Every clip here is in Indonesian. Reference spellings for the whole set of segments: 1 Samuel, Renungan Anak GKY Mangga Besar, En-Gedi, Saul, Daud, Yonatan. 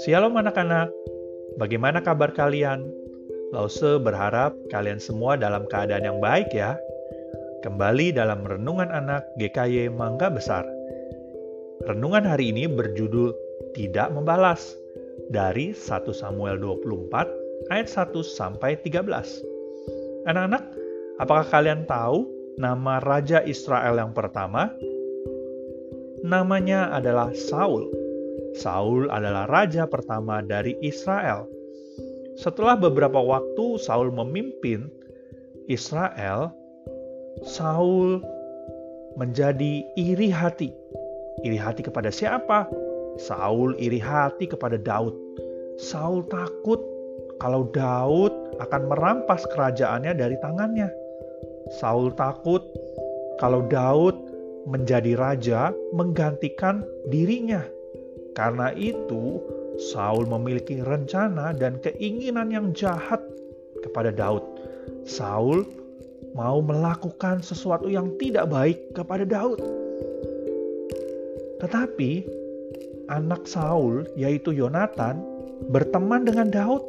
Shalom anak-anak, bagaimana kabar kalian? Lause berharap kalian semua dalam keadaan yang baik ya. Kembali dalam Renungan Anak GKY Mangga Besar. Renungan hari ini berjudul Tidak Membalas dari 1 Samuel 24 ayat 1-13. Anak-anak, apakah kalian tahu nama Raja Israel yang pertama? Namanya adalah Saul. Saul adalah raja pertama dari Israel. Setelah beberapa waktu Saul memimpin Israel, Saul menjadi iri hati. Iri hati kepada siapa? Saul iri hati kepada Daud. Saul takut kalau Daud akan merampas kerajaannya dari tangannya. Saul takut kalau Daud menjadi raja menggantikan dirinya. Karena itu, Saul memiliki rencana dan keinginan yang jahat kepada Daud. Saul mau melakukan sesuatu yang tidak baik kepada Daud. Tetapi, anak Saul, yaitu Yonatan, berteman dengan Daud.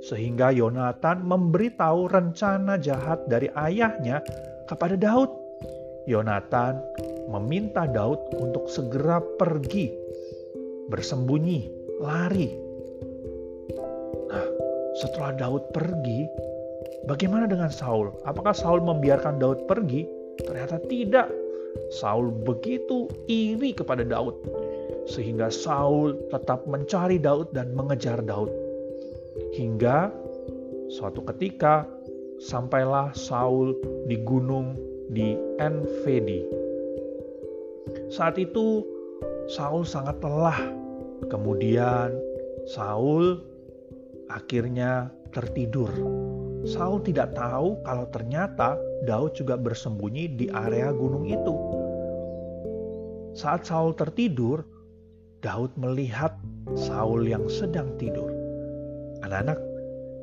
Sehingga Yonatan memberitahu rencana jahat dari ayahnya kepada Daud. Yonatan meminta Daud untuk segera pergi, bersembunyi, lari. Nah, setelah Daud pergi, bagaimana dengan Saul? Apakah Saul membiarkan Daud pergi? Ternyata tidak. Saul begitu iri kepada Daud, sehingga Saul tetap mencari Daud dan mengejar Daud. Hingga suatu ketika, sampailah Saul di gunung di En-Gedi. Saat itu, Saul sangat lelah. Kemudian Saul akhirnya tertidur. Saul tidak tahu kalau ternyata Daud juga bersembunyi di area gunung itu. Saat Saul tertidur, Daud melihat Saul yang sedang tidur. Anak-anak,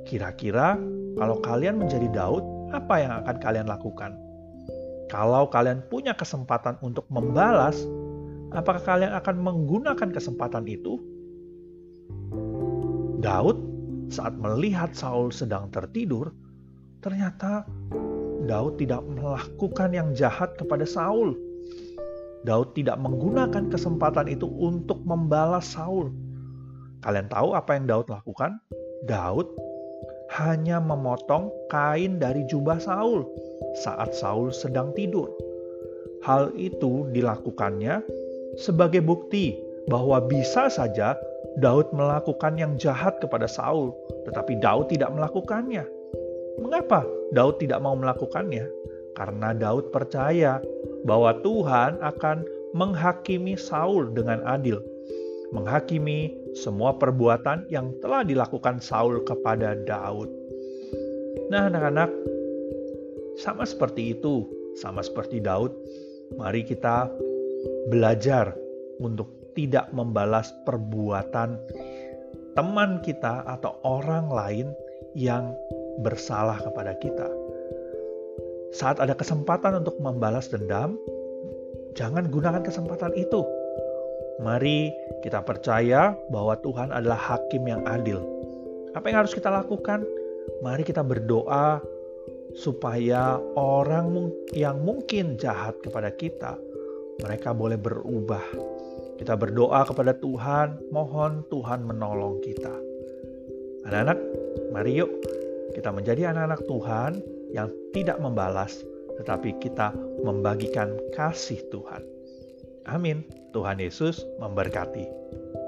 kira-kira kalau kalian menjadi Daud, apa yang akan kalian lakukan? Kalau kalian punya kesempatan untuk membalas, apakah kalian akan menggunakan kesempatan itu? Daud saat melihat Saul sedang tertidur, ternyata Daud tidak melakukan yang jahat kepada Saul. Daud tidak menggunakan kesempatan itu untuk membalas Saul. Kalian tahu apa yang Daud lakukan? Daud hanya memotong kain dari jubah Saul saat Saul sedang tidur. Hal itu dilakukannya sebagai bukti bahwa bisa saja Daud melakukan yang jahat kepada Saul, tetapi Daud tidak melakukannya. Mengapa Daud tidak mau melakukannya? Karena Daud percaya bahwa Tuhan akan menghakimi Saul dengan adil, menghakimi semua perbuatan yang telah dilakukan Saul kepada Daud. Nah anak-anak, sama seperti itu, sama seperti Daud, mari kita belajar untuk tidak membalas perbuatan teman kita atau orang lain yang bersalah kepada kita. Saat ada kesempatan untuk membalas dendam, jangan gunakan kesempatan itu. Mari kita percaya bahwa Tuhan adalah hakim yang adil. Apa yang harus kita lakukan? Mari kita berdoa supaya orang yang mungkin jahat kepada kita, mereka boleh berubah. Kita berdoa kepada Tuhan, mohon Tuhan menolong kita. Anak-anak, mari yuk kita menjadi anak-anak Tuhan yang tidak membalas, tetapi kita membagikan kasih Tuhan. Amin. Tuhan Yesus memberkati.